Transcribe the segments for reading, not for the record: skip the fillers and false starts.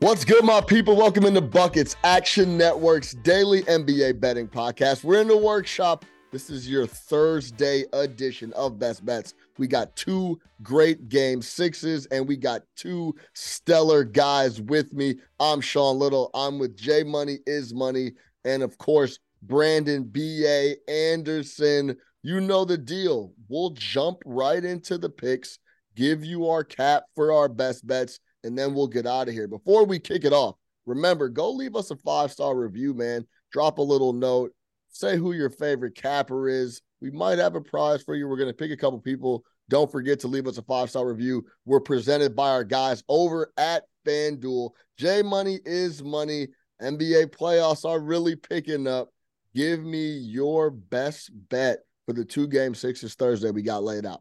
What's good, my people? Welcome into Buckets Action Network's daily NBA betting podcast. We're in the workshop. This is your Thursday edition of Best Bets. We got two great game sixes, and we got two stellar guys with me. I'm Sean Little. I'm with Jay Money is Money, and of course, Brandon B.A. Anderson. You know the deal. We'll jump right into the picks, give you our cap for our Best Bets, and then we'll get out of here. Before we kick it off, remember, go leave us a five-star review, man. Drop a little note. Say who your favorite capper is. We might have a prize for you. We're going to pick a couple people. Don't forget to leave us a five-star review. We're presented by our guys over at FanDuel. J Money is Money. NBA playoffs are really picking up. Give me your best bet for the two-game sixes Thursday we got laid out.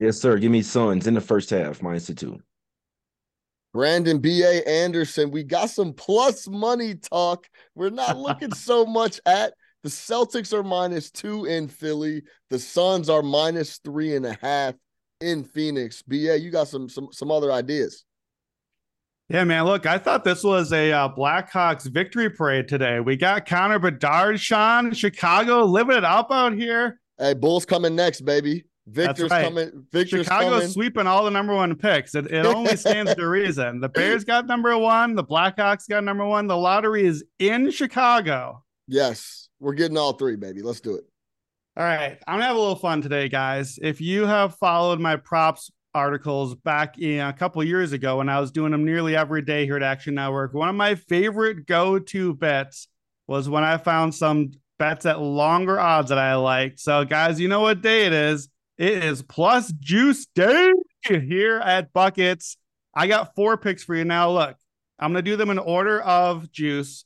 Yes, sir. Give me Suns in the first half, -2. Brandon B.A. Anderson, we got some plus money talk. We're not looking so much at the Celtics are -2 in Philly. The Suns are -3.5 in Phoenix. B.A., you got some other ideas. Yeah, man, look, I thought this was a Blackhawks victory parade today. We got Connor Bedard, Sean, Chicago, living it up out here. Hey, Bulls coming next, baby. Victor's right. Coming. Victor's Chicago's coming. Sweeping all the #1 picks. It only stands to reason. The Bears got #1. The Blackhawks got #1. The lottery is in Chicago. Yes, we're getting all three, baby. Let's do it. All right. I'm going to have a little fun today, guys. If you have followed my props articles back in a couple years ago when I was doing them nearly every day here at Action Network, one of my favorite go-to bets was when I found some bets at longer odds that I liked. So, guys, you know what day it is. It is plus juice day here at Buckets. I got 4 picks for you. Now, look, I'm going to do them in order of juice.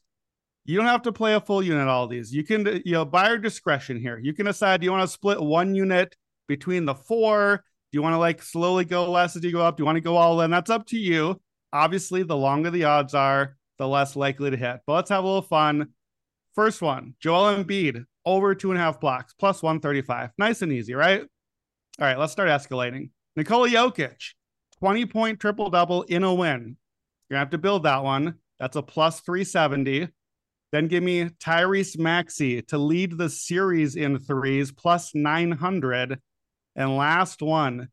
You don't have to play a full unit, all these. You can, by your discretion here. You can decide, do you want to split one unit between the 4? Do you want to, slowly go less as you go up? Do you want to go all in? That's up to you. Obviously, the longer the odds are, the less likely to hit. But let's have a little fun. First one, Joel Embiid, over 2.5 blocks, +135. Nice and easy, right? All right, let's start escalating. Nikola Jokic, 20-point triple-double in a win. You're going to have to build that one. That's a +370. Then give me Tyrese Maxey to lead the series in threes, +900. And last one,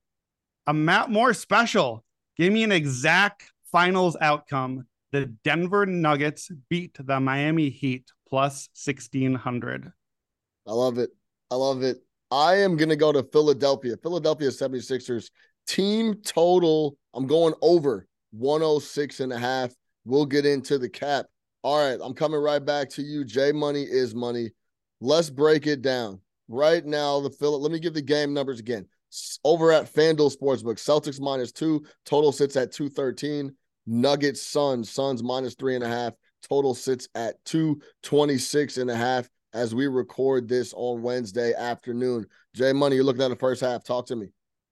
a Matt Moore special. Give me an exact finals outcome. The Denver Nuggets beat the Miami Heat, +1,600. I love it. I am going to go to Philadelphia. Philadelphia 76ers team total. I'm going over 106.5. We'll get into the cap. All right. I'm coming right back to you. J Money is Money. Let's break it down right now. Let me give the game numbers again. Over at FanDuel Sportsbook, Celtics -2. Total sits at 213. Nuggets Suns -3.5. Total sits at 226.5. As we record this on Wednesday afternoon. Jay Money, you're looking at the first half. Talk to me.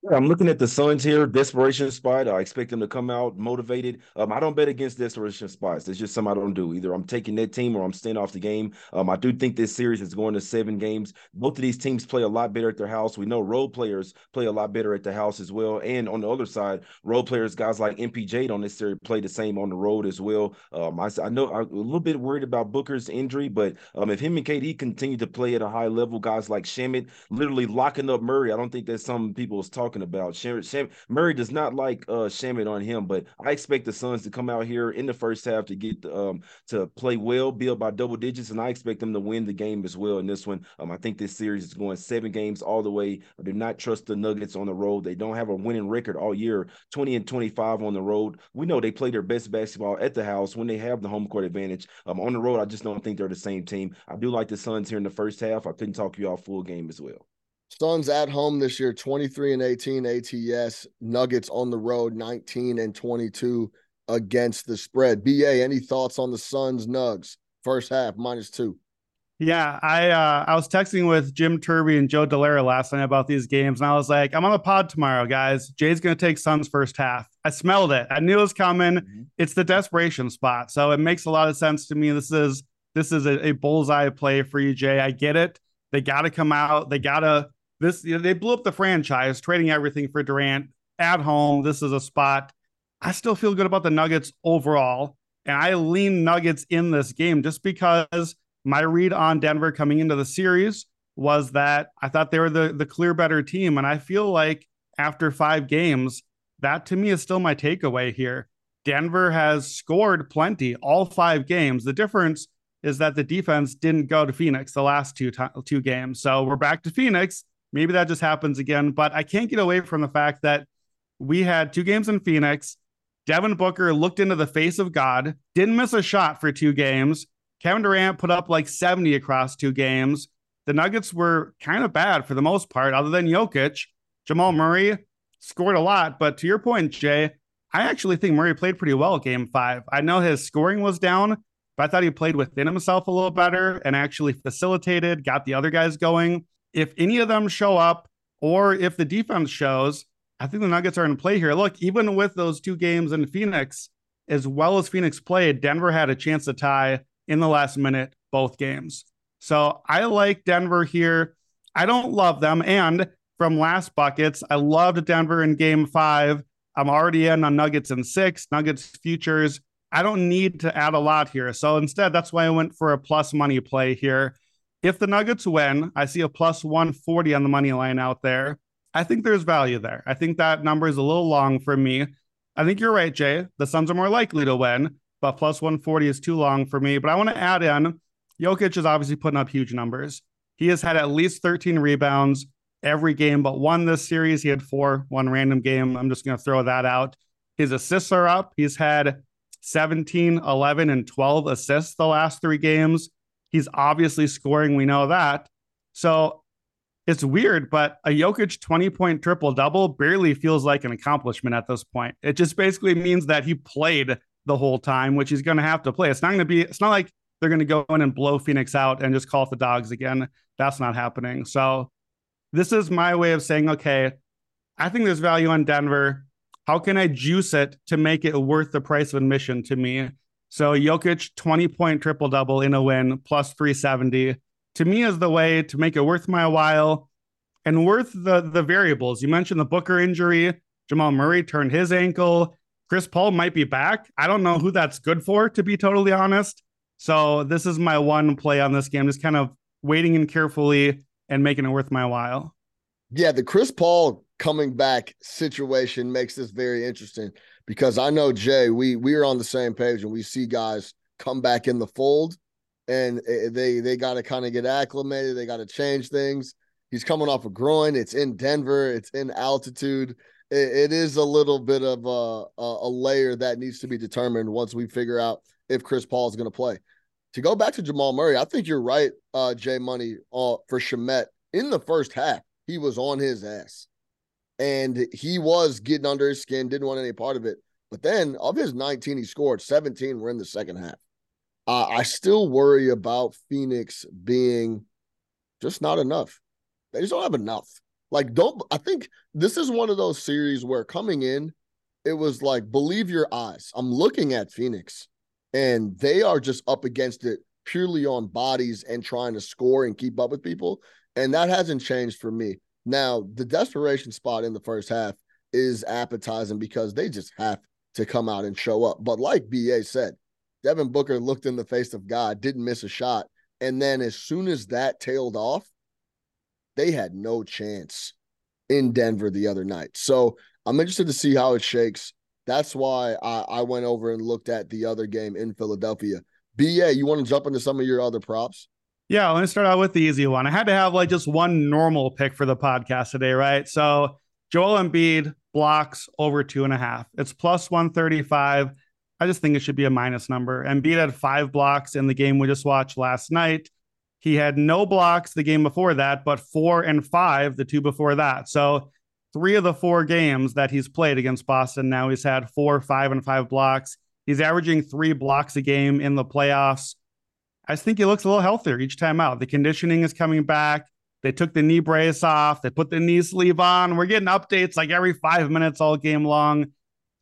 Yeah, I'm looking at the Suns here, desperation spot. I expect them to come out motivated. I don't bet against desperation spots. It's just something I don't do. Either I'm taking that team or I'm staying off the game. I do think this series is going to 7 games. Both of these teams play a lot better at their house. We know role players play a lot better at the house as well. And on the other side, role players, guys like MPJ don't necessarily play the same on the road as well. I know I'm a little bit worried about Booker's injury, but if him and KD continue to play at a high level, guys like Shamet literally locking up Murray, I don't think that's something people was talking talking about. Murray does not like Shamet on him, but I expect the Suns to come out here in the first half to get to play well, build by double digits, and I expect them to win the game as well in this one. I think this series is going 7 games all the way. I do not trust the Nuggets on the road. They don't have a winning record all year, 20-25 on the road. We know they play their best basketball at the house when they have the home court advantage. On the road, I just don't think they're the same team. I do like the Suns here in the first half. I couldn't talk you all full game as well. Suns at home this year, 23-18 ATS. Nuggets on the road, 19-22 against the spread. BA, any thoughts on the Suns Nugs first half -2? Yeah, I was texting with Jim Turvey and Joe DeLara last night about these games, and I was like, I'm on a pod tomorrow, guys. Jay's going to take Suns first half. I smelled it. I knew it was coming. Mm-hmm. It's the desperation spot, so it makes a lot of sense to me. This is a bullseye play for you, Jay. I get it. They got to come out. They blew up the franchise, trading everything for Durant at home. This is a spot. I still feel good about the Nuggets overall, and I lean Nuggets in this game just because my read on Denver coming into the series was that I thought they were the clear better team. And I feel like after 5 games, that to me is still my takeaway here. Denver has scored plenty all 5 games. The difference is that the defense didn't go to Phoenix the last two games. So we're back to Phoenix. Maybe that just happens again, but I can't get away from the fact that we had 2 games in Phoenix. Devin Booker looked into the face of God, didn't miss a shot for 2 games. Kevin Durant put up like 70 across 2 games. The Nuggets were kind of bad for the most part, other than Jokic. Jamal Murray scored a lot, but to your point, Jay, I actually think Murray played pretty well game 5. I know his scoring was down, but I thought he played within himself a little better and actually facilitated, got the other guys going. If any of them show up or if the defense shows, I think the Nuggets are in play here. Look, even with those 2 games in Phoenix, as well as Phoenix played, Denver had a chance to tie in the last minute, both games. So I like Denver here. I don't love them. And from last buckets, I loved Denver in game 5. I'm already in on Nuggets in 6, Nuggets futures. I don't need to add a lot here. So instead, that's why I went for a plus money play here. If the Nuggets win, I see a +140 on the money line out there. I think there's value there. I think that number is a little long for me. I think you're right, Jay. The Suns are more likely to win, but +140 is too long for me. But I want to add in, Jokic is obviously putting up huge numbers. He has had at least 13 rebounds every game but one this series. He had 4, one random game. I'm just going to throw that out. His assists are up. He's had 17, 11, and 12 assists the last 3 games. He's obviously scoring. We know that. So it's weird, but a Jokic 20-point triple-double barely feels like an accomplishment at this point. It just basically means that he played the whole time, which he's going to have to play. It's not like they're going to go in and blow Phoenix out and just call it the dogs again. That's not happening. So this is my way of saying, okay, I think there's value on Denver. How can I juice it to make it worth the price of admission to me? So Jokic, 20-point triple-double in a win, +370. To me is the way to make it worth my while and worth the variables. You mentioned the Booker injury. Jamal Murray turned his ankle. Chris Paul might be back. I don't know who that's good for, to be totally honest. So this is my one play on this game, just kind of waiting in carefully and making it worth my while. Yeah, the Chris Paul coming back situation makes this very interesting because I know, Jay, we are on the same page and we see guys come back in the fold and they got to kind of get acclimated. They got to change things. He's coming off a groin. It's in Denver. It's in altitude. It is a little bit of a layer that needs to be determined once we figure out if Chris Paul is going to play. To go back to Jamal Murray, I think you're right, Jay Money, for Shamet. In the first half, he was on his ass. And he was getting under his skin, didn't want any part of it. But then, of his 19 he scored, 17 were in the second half. I still worry about Phoenix being just not enough. They just don't have enough. I think this is one of those series where coming in, it was like, believe your eyes. I'm looking at Phoenix, and they are just up against it purely on bodies and trying to score and keep up with people. And that hasn't changed for me. Now, the desperation spot in the first half is appetizing because they just have to come out and show up. But like BA said, Devin Booker looked in the face of God, didn't miss a shot. And then as soon as that tailed off, they had no chance in Denver the other night. So I'm interested to see how it shakes. That's why I went over and looked at the other game in Philadelphia. BA, you want to jump into some of your other props? Yeah, I'm going to start out with the easy one. I had to have like just one normal pick for the podcast today, right? So Joel Embiid blocks over 2.5. It's plus 135. I just think it should be a minus number. Embiid had 5 blocks in the game we just watched last night. He had no blocks the game before that, but 4 and 5 the two before that. So 3 of the 4 games that he's played against Boston, now he's had 4, 5, and 5 blocks. He's averaging 3 blocks a game in the playoffs. I just think he looks a little healthier each time out. The conditioning is coming back. They took the knee brace off. They put the knee sleeve on. We're getting updates like every 5 minutes all game long.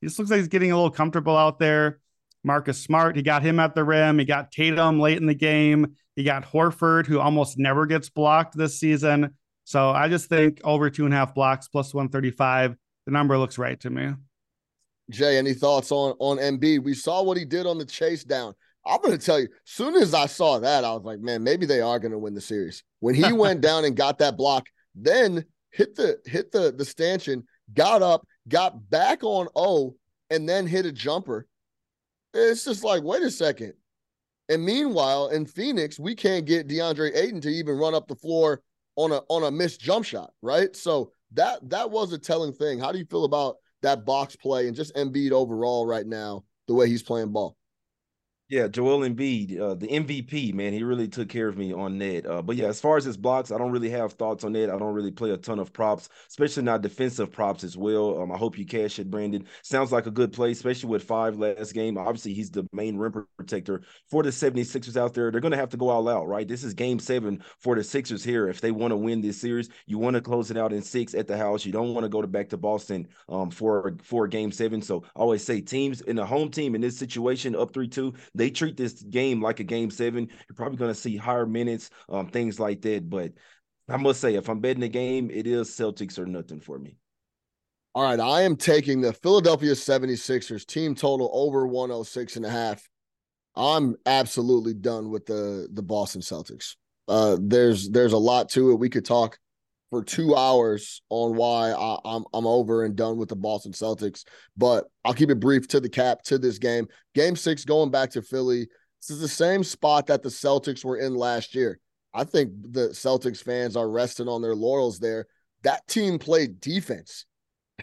He just looks like he's getting a little comfortable out there. Marcus Smart, he got him at the rim. He got Tatum late in the game. He got Horford, who almost never gets blocked this season. So I just think over 2.5 blocks, plus 135, the number looks right to me. Jay, any thoughts on Embiid? We saw what he did on the chase down. I'm going to tell you, as soon as I saw that, I was like, man, maybe they are going to win the series. When he went down and got that block, then hit the stanchion, got up, got back on O, and then hit a jumper. It's just like, wait a second. And meanwhile, in Phoenix, we can't get DeAndre Ayton to even run up the floor on a missed jump shot, right? So that was a telling thing. How do you feel about that box play and just Embiid overall right now, the way he's playing ball? Yeah, Joel Embiid, the MVP, man, he really took care of me on that. But yeah, as far as his blocks, I don't really have thoughts on that. I don't really play a ton of props, especially not defensive props as well. I hope you cash it, Brandon. Sounds like a good play, especially with 5 last game. Obviously, he's the main rim protector for the 76ers out there. They're going to have to go all out, right? This is game 7 for the Sixers here. If they want to win this series, you want to close it out in 6 at the house. You don't want to go back to Boston for game 7. So I always say teams in the home team in this situation up 3-2, they treat this game like a game 7. You're probably going to see higher minutes, things like that. But I must say, if I'm betting the game, it is Celtics or nothing for me. All right, I am taking the Philadelphia 76ers team total over 106.5. I'm absolutely done with the Boston Celtics. There's a lot to it. We could talk for 2 hours on why I'm over and done with the Boston Celtics, but I'll keep it brief to the cap, to this game. Game 6, going back to Philly. This is the same spot that the Celtics were in last year. I think the Celtics fans are resting on their laurels there. That team played defense.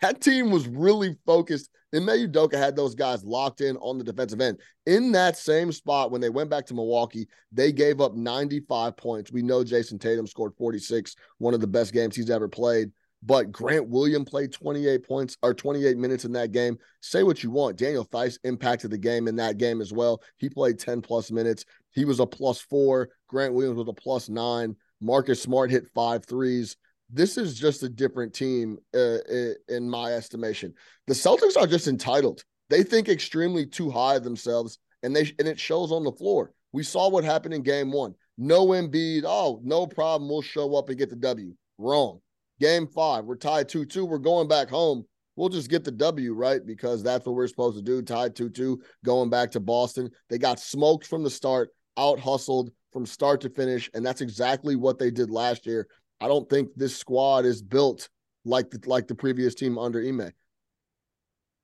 That team was really focused. Ime Udoka had those guys locked in on the defensive end. In that same spot, when they went back to Milwaukee, they gave up 95 points. We know Jason Tatum scored 46, one of the best games he's ever played. But Grant Williams played 28 points or 28 minutes in that game. Say what you want. Daniel Theis impacted the game in that game as well. He played 10-plus minutes. He was a +4. Grant Williams was a +9. Marcus Smart hit 5 threes. This is just a different team in my estimation. The Celtics are just entitled. They think extremely too high of themselves, and it shows on the floor. We saw what happened in game 1. No Embiid, oh, no problem, we'll show up and get the W. Wrong. Game 5, we're tied 2-2, we're going back home. We'll just get the W, right, because that's what we're supposed to do, tied 2-2, going back to Boston. They got smoked from the start, out-hustled from start to finish, and that's exactly what they did last year. I don't think this squad is built like the previous team under Ime.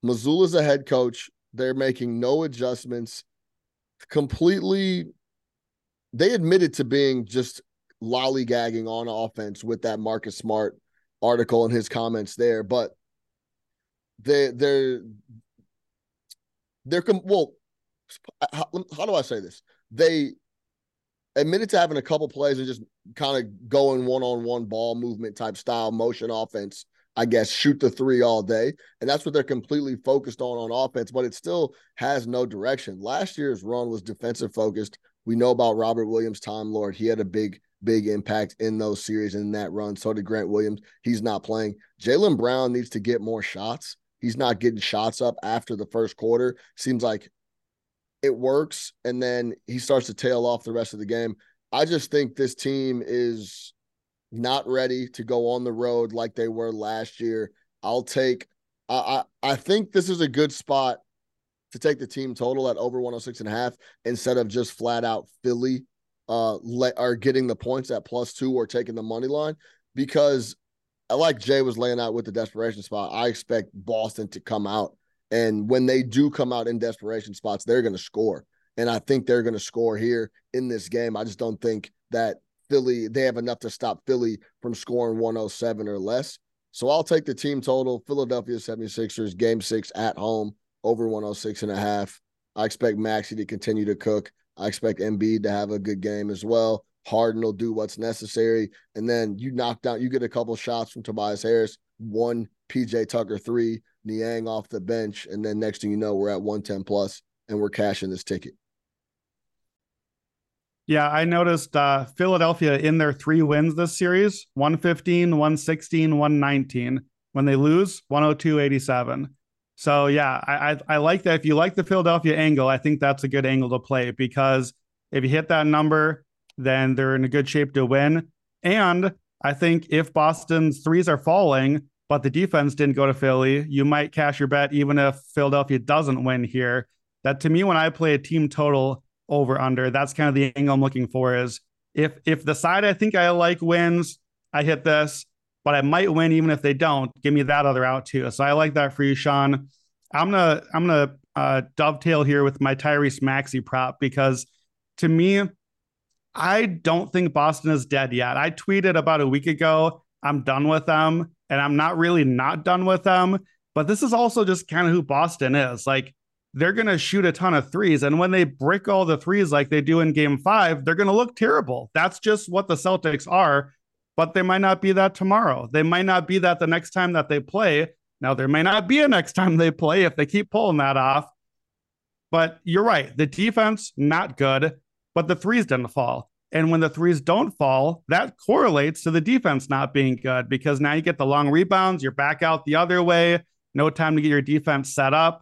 Missoula's a head coach. They're making no adjustments. Completely, they admitted to being just lollygagging on offense with that Marcus Smart article and his comments there. But well, how do I say this? They admitted to having a couple plays and just kind of going one-on-one ball movement type style motion offense, I guess, shoot the three all day. And that's what they're completely focused on offense, but it still has no direction. Last year's run was defensive focused. We know about Robert Williams, Time Lord. He had a big impact in those series and in that run. So did Grant Williams. He's not playing. Jaylen Brown needs to get more shots. He's not getting shots up after the first quarter. Seems like it works, and then he starts to tail off the rest of the game. I just think this team is not ready to go on the road like they were last year. I think this is a good spot to take the team total at over 106.5 instead of just flat out Philly are getting the points at +2 or taking the money line, because like Jay was laying out with the desperation spot, I expect Boston to come out. And when they do come out in desperation spots, they're going to score. And I think they're going to score here in this game. I just don't think that Philly, they have enough to stop Philly from scoring 107 or less. So I'll take the team total, Philadelphia 76ers, game six at home, over 106.5. I expect Maxey to continue to cook. I expect Embiid to have a good game as well. Harden will do what's necessary. And then you knock down, you get a couple shots from Tobias Harris, one PJ Tucker, three, Niang off the bench. And then next thing you know, we're at 110 plus and we're cashing this ticket. Yeah, I noticed Philadelphia in their three wins this series, 115, 116, 119. When they lose, 102.87. So, yeah, I like that. If you like the Philadelphia angle, I think that's a good angle to play, because if you hit that number, then they're in a good shape to win. And I think if Boston's threes are falling, but the defense didn't go to Philly, you might cash your bet even if Philadelphia doesn't win here. That, to me, when I play a team total over under, that's kind of the angle I'm looking for, is if the side I think I like wins, I hit this, but I might win even if they don't. Give me that other out too. So I like that for you, Sean. I'm gonna dovetail here with my Tyrese Maxey prop, because to me, I don't think Boston is dead yet. I tweeted about a week ago, I'm done with them, and I'm not really not done with them, but this is also just kind of who Boston is. Like, they're going to shoot a ton of threes, and when they brick all the threes like they do in game five, they're going to look terrible. That's just what the Celtics are, but they might not be that tomorrow. They might not be that the next time that they play. Now, there may not be a next time they play if they keep pulling that off, but you're right. The defense, not good, but the threes didn't fall. And when the threes don't fall, that correlates to the defense not being good, because now you get the long rebounds, you're back out the other way, no time to get your defense set up.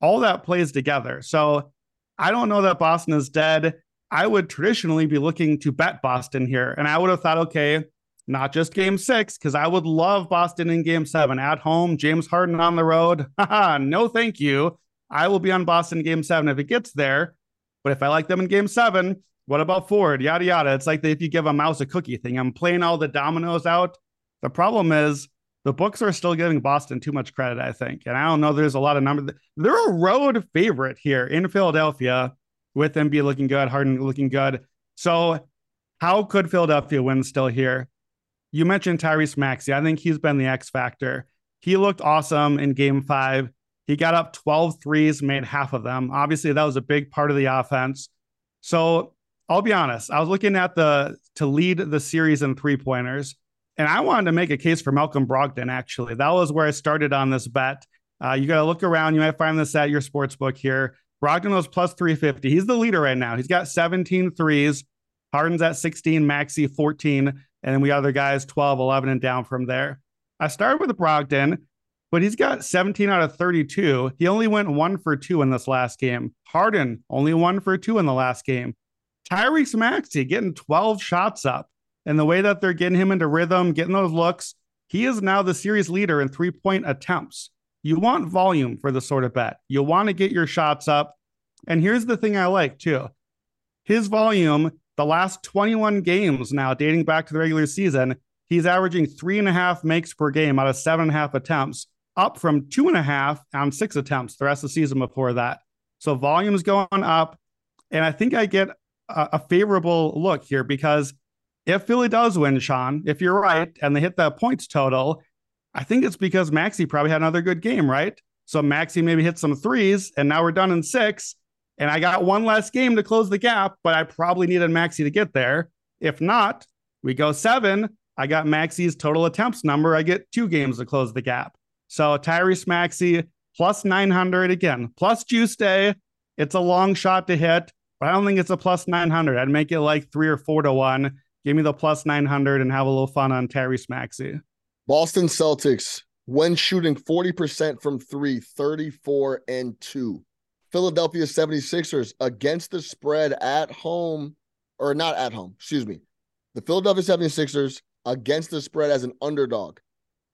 All that plays together. So I don't know that Boston is dead. I would traditionally be looking to bet Boston here. And I would have thought, okay, not just game six, because I would love Boston in game seven at home, James Harden on the road. No, thank you. I will be on Boston game seven if it gets there. But if I like them in game seven, what about Ford? Yada, yada. It's like if you give a mouse a cookie thing. I'm playing all the dominoes out. The problem is, the books are still giving Boston too much credit, I think. And I don't know, there's a lot of numbers. They're a road favorite here in Philadelphia, with Embiid looking good, Harden looking good. So how could Philadelphia win still here? You mentioned Tyrese Maxey. I think he's been the X factor. He looked awesome in game five. He got up 12 threes, made half of them. Obviously, that was a big part of the offense. So I'll be honest, I was looking at to lead the series in three-pointers. And I wanted to make a case for Malcolm Brogdon, actually. That was where I started on this bet. You got to look around. You might find this at your sports book here. Brogdon was plus 350. He's the leader right now. He's got 17 threes. Harden's at 16, Maxey 14. And then we other guys 12, 11, and down from there. I started with Brogdon, but he's got 17 out of 32. He only went 1 for 2 in this last game. Harden, only 1 for 2 in the last game. Tyrese Maxey getting 12 shots up. And the way that they're getting him into rhythm, getting those looks, he is now the series leader in three-point attempts. You want volume for the sort of bet. You want to get your shots up. And here's the thing I like, too. His volume, the last 21 games now, dating back to the regular season, he's averaging 3.5 makes per game out of 7.5 attempts, up from 2.5 on 6 attempts the rest of the season before that. So volume's going up. And I think I get a favorable look here, because if Philly does win, Sean, if you're right, and they hit that points total, I think it's because Maxey probably had another good game, right? So Maxey maybe hit some threes, and now we're done in 6, and I got one last game to close the gap, but I probably needed Maxey to get there. If not, we go 7. I got Maxey's total attempts number. I get 2 games to close the gap. So Tyrese Maxey, plus 900 again, plus juice day. It's a long shot to hit, but I don't think it's a plus 900. I'd make it like 3 or 4 to 1. Give me the plus 900 and have a little fun on Tyrese Maxey. Boston Celtics, when shooting 40% from three, 34-2. Philadelphia 76ers against the spread at home, or not at home, excuse me. The Philadelphia 76ers against the spread as an underdog,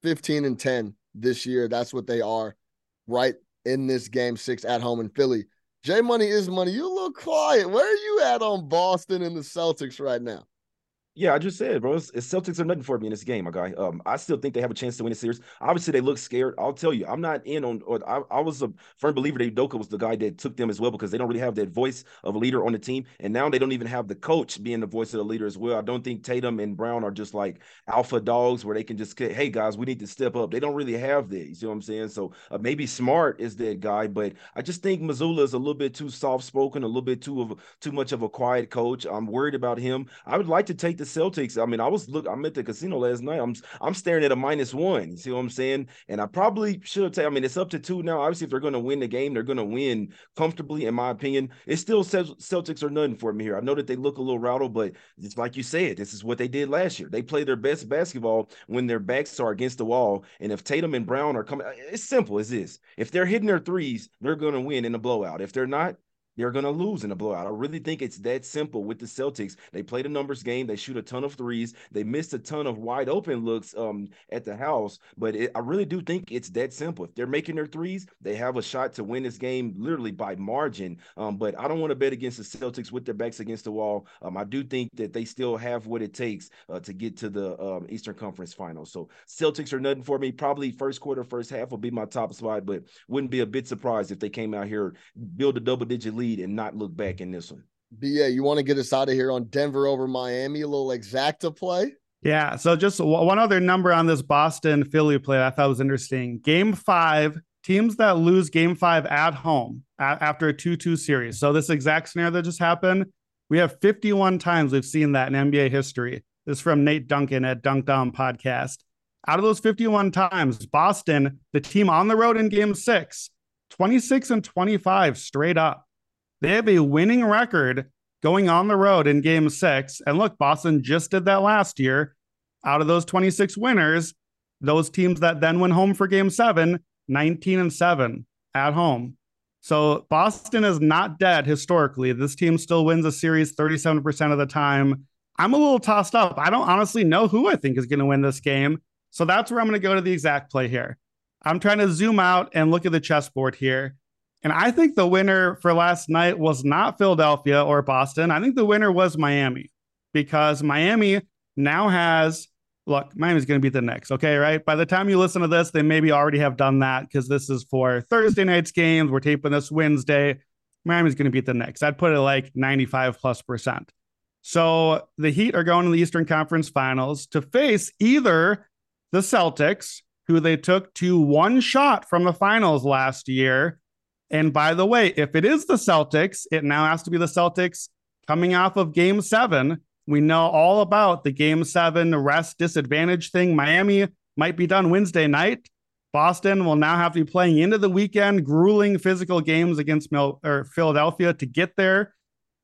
15-10 this year. That's what they are right in this game six at home in Philly. Jay Money is money. You look quiet. Where are you at on Boston and the Celtics right now? Yeah, I just said, bro, it's Celtics are nothing for me in this game, my guy. I still think they have a chance to win the series. Obviously, they look scared. I'll tell you, I'm not in on – or I was a firm believer that Udoka was the guy that took them as well because they don't really have that voice of a leader on the team, and now they don't even have the coach being the voice of the leader as well. I don't think Tatum and Brown are just like alpha dogs where they can just – hey, guys, we need to step up. They don't really have that. You see what I'm saying? So maybe Smart is that guy, but I just think Mazzulla is a little bit too soft-spoken, a little bit too much of a quiet coach. I'm worried about him. I would like to take the Celtics. I mean, I'm at the casino last night. I'm staring at a -1. You see what I'm saying? And I probably should take. I mean, it's up to 2 now. Obviously, if they're going to win the game, they're going to win comfortably, in my opinion. It's still Celtics are nothing for me here. I know that they look a little rattled, but it's like you said, this is what they did last year. They play their best basketball when their backs are against the wall. And if Tatum and Brown are coming, it's simple as this. If they're hitting their threes, they're going to win in a blowout. If they're not, they're going to lose in a blowout. I really think it's that simple with the Celtics. They play the numbers game. They shoot a ton of threes. They missed a ton of wide open looks at the house. But I really do think it's that simple. If they're making their threes, they have a shot to win this game literally by margin. But I don't want to bet against the Celtics with their backs against the wall. I do think that they still have what it takes to get to the Eastern Conference Finals. So Celtics are nothing for me. Probably first quarter, first half will be my top spot, but wouldn't be a bit surprised if they came out here, build a double-digit lead, and not look back in this one. BA, you want to get us out of here on Denver over Miami, a little exacta play? Yeah, so just one other number on this Boston-Philly play I thought was interesting. Game 5, teams that lose Game 5 at home after a 2-2 series. So this exact scenario that just happened, we have 51 times we've seen that in NBA history. This is from Nate Duncan at Dunk Down Podcast. Out of those 51 times, Boston, the team on the road in Game 6, 26 and 25 straight up. They have a winning record going on the road in Game 6. And look, Boston just did that last year. Out of those 26 winners, those teams that then went home for Game 7, 19-7 at home. So Boston is not dead historically. This team still wins a series 37% of the time. I'm a little tossed up. I don't honestly know who I think is going to win this game. So that's where I'm going to go to the exact play here. I'm trying to zoom out and look at the chessboard here. And I think the winner for last night was not Philadelphia or Boston. I think the winner was Miami, because Miami now has, look, Miami's going to beat the Knicks, okay, right? By the time you listen to this, they maybe already have done that because this is for Thursday night's games. We're taping this Wednesday. Miami's going to beat the Knicks. I'd put it like 95%+. So the Heat are going to the Eastern Conference Finals to face either the Celtics, who they took to one shot from the finals last year. And by the way, if it is the Celtics, it now has to be the Celtics coming off of Game 7. We know all about the Game 7 rest disadvantage thing. Miami might be done Wednesday night. Boston will now have to be playing into the weekend, grueling physical games against Philadelphia to get there.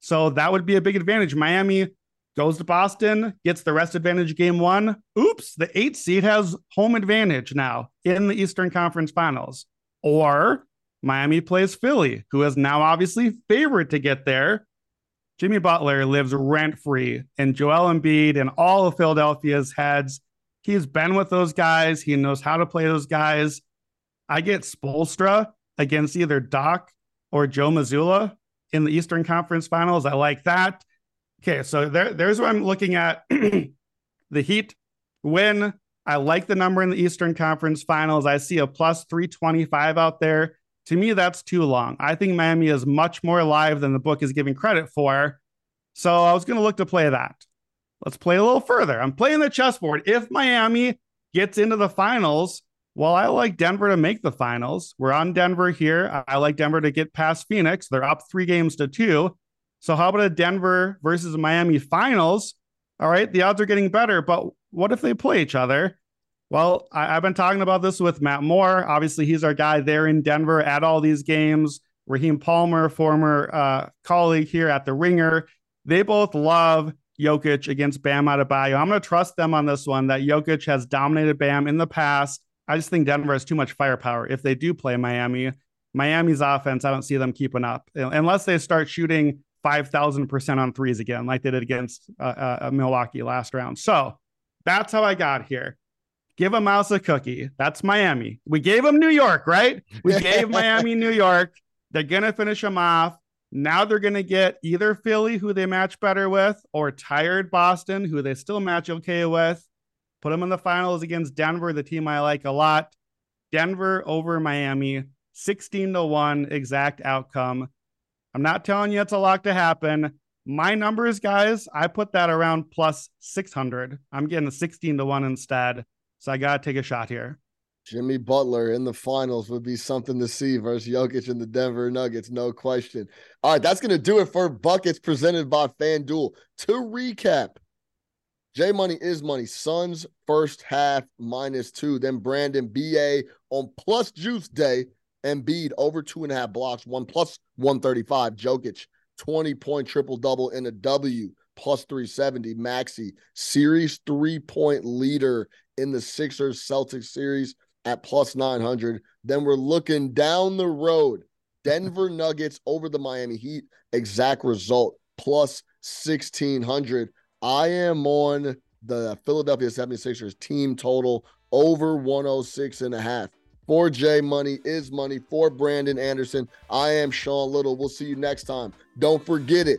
So that would be a big advantage. Miami goes to Boston, gets the rest advantage Game 1. Oops, the 8 seed has home advantage now in the Eastern Conference Finals. Or Miami plays Philly, who is now obviously favored to get there. Jimmy Butler lives rent-free in Joel Embiid and all of Philadelphia's heads. He's been with those guys. He knows how to play those guys. I get Spoelstra against either Doc or Joe Mazzulla in the Eastern Conference Finals. I like that. Okay, so there's what I'm looking at. The Heat win. I like the number in the Eastern Conference Finals. I see a +325 out there. To me, that's too long. I think Miami is much more alive than the book is giving credit for. So I was going to look to play that. Let's play a little further. I'm playing the chessboard. If Miami gets into the finals, well, I like Denver to make the finals. We're on Denver here. I like Denver to get past Phoenix. They're up 3-2. So how about a Denver versus Miami finals? All right, the odds are getting better, but what if they play each other? Well, I've been talking about this with Matt Moore. Obviously, he's our guy there in Denver at all these games. Raheem Palmer, former colleague here at The Ringer. They both love Jokic against Bam Adebayo. I'm going to trust them on this one, that Jokic has dominated Bam in the past. I just think Denver has too much firepower if they do play Miami. Miami's offense, I don't see them keeping up. Unless they start shooting 5,000% on threes again, like they did against Milwaukee last round. So that's how I got here. Give a mouse a cookie. That's Miami. We gave them New York, right? We gave Miami New York. They're going to finish them off. Now they're going to get either Philly, who they match better with, or tired Boston, who they still match okay with. Put them in the finals against Denver, the team I like a lot. Denver over Miami, 16-1 exact outcome. I'm not telling you it's a lock to happen. My numbers, guys, I put that around plus 600. I'm getting a 16-1 instead, so I got to take a shot here. Jimmy Butler in the finals would be something to see versus Jokic and the Denver Nuggets, no question. All right, that's going to do it for Buckets presented by FanDuel. To recap, Jay Money is money. Suns first half -2. Then Brandon BA on plus juice day. Embiid over 2.5 blocks, +135. Jokic, 20-point triple-double in a W, +370. Maxey, series 3-point leader in the Sixers-Celtics series at +900. Then we're looking down the road. Denver Nuggets over the Miami Heat. Exact result, +1,600. I am on the Philadelphia 76ers team total over 106.5. For Jay Money is money. For Brandon Anderson, I am Sean Little. We'll see you next time. Don't forget it.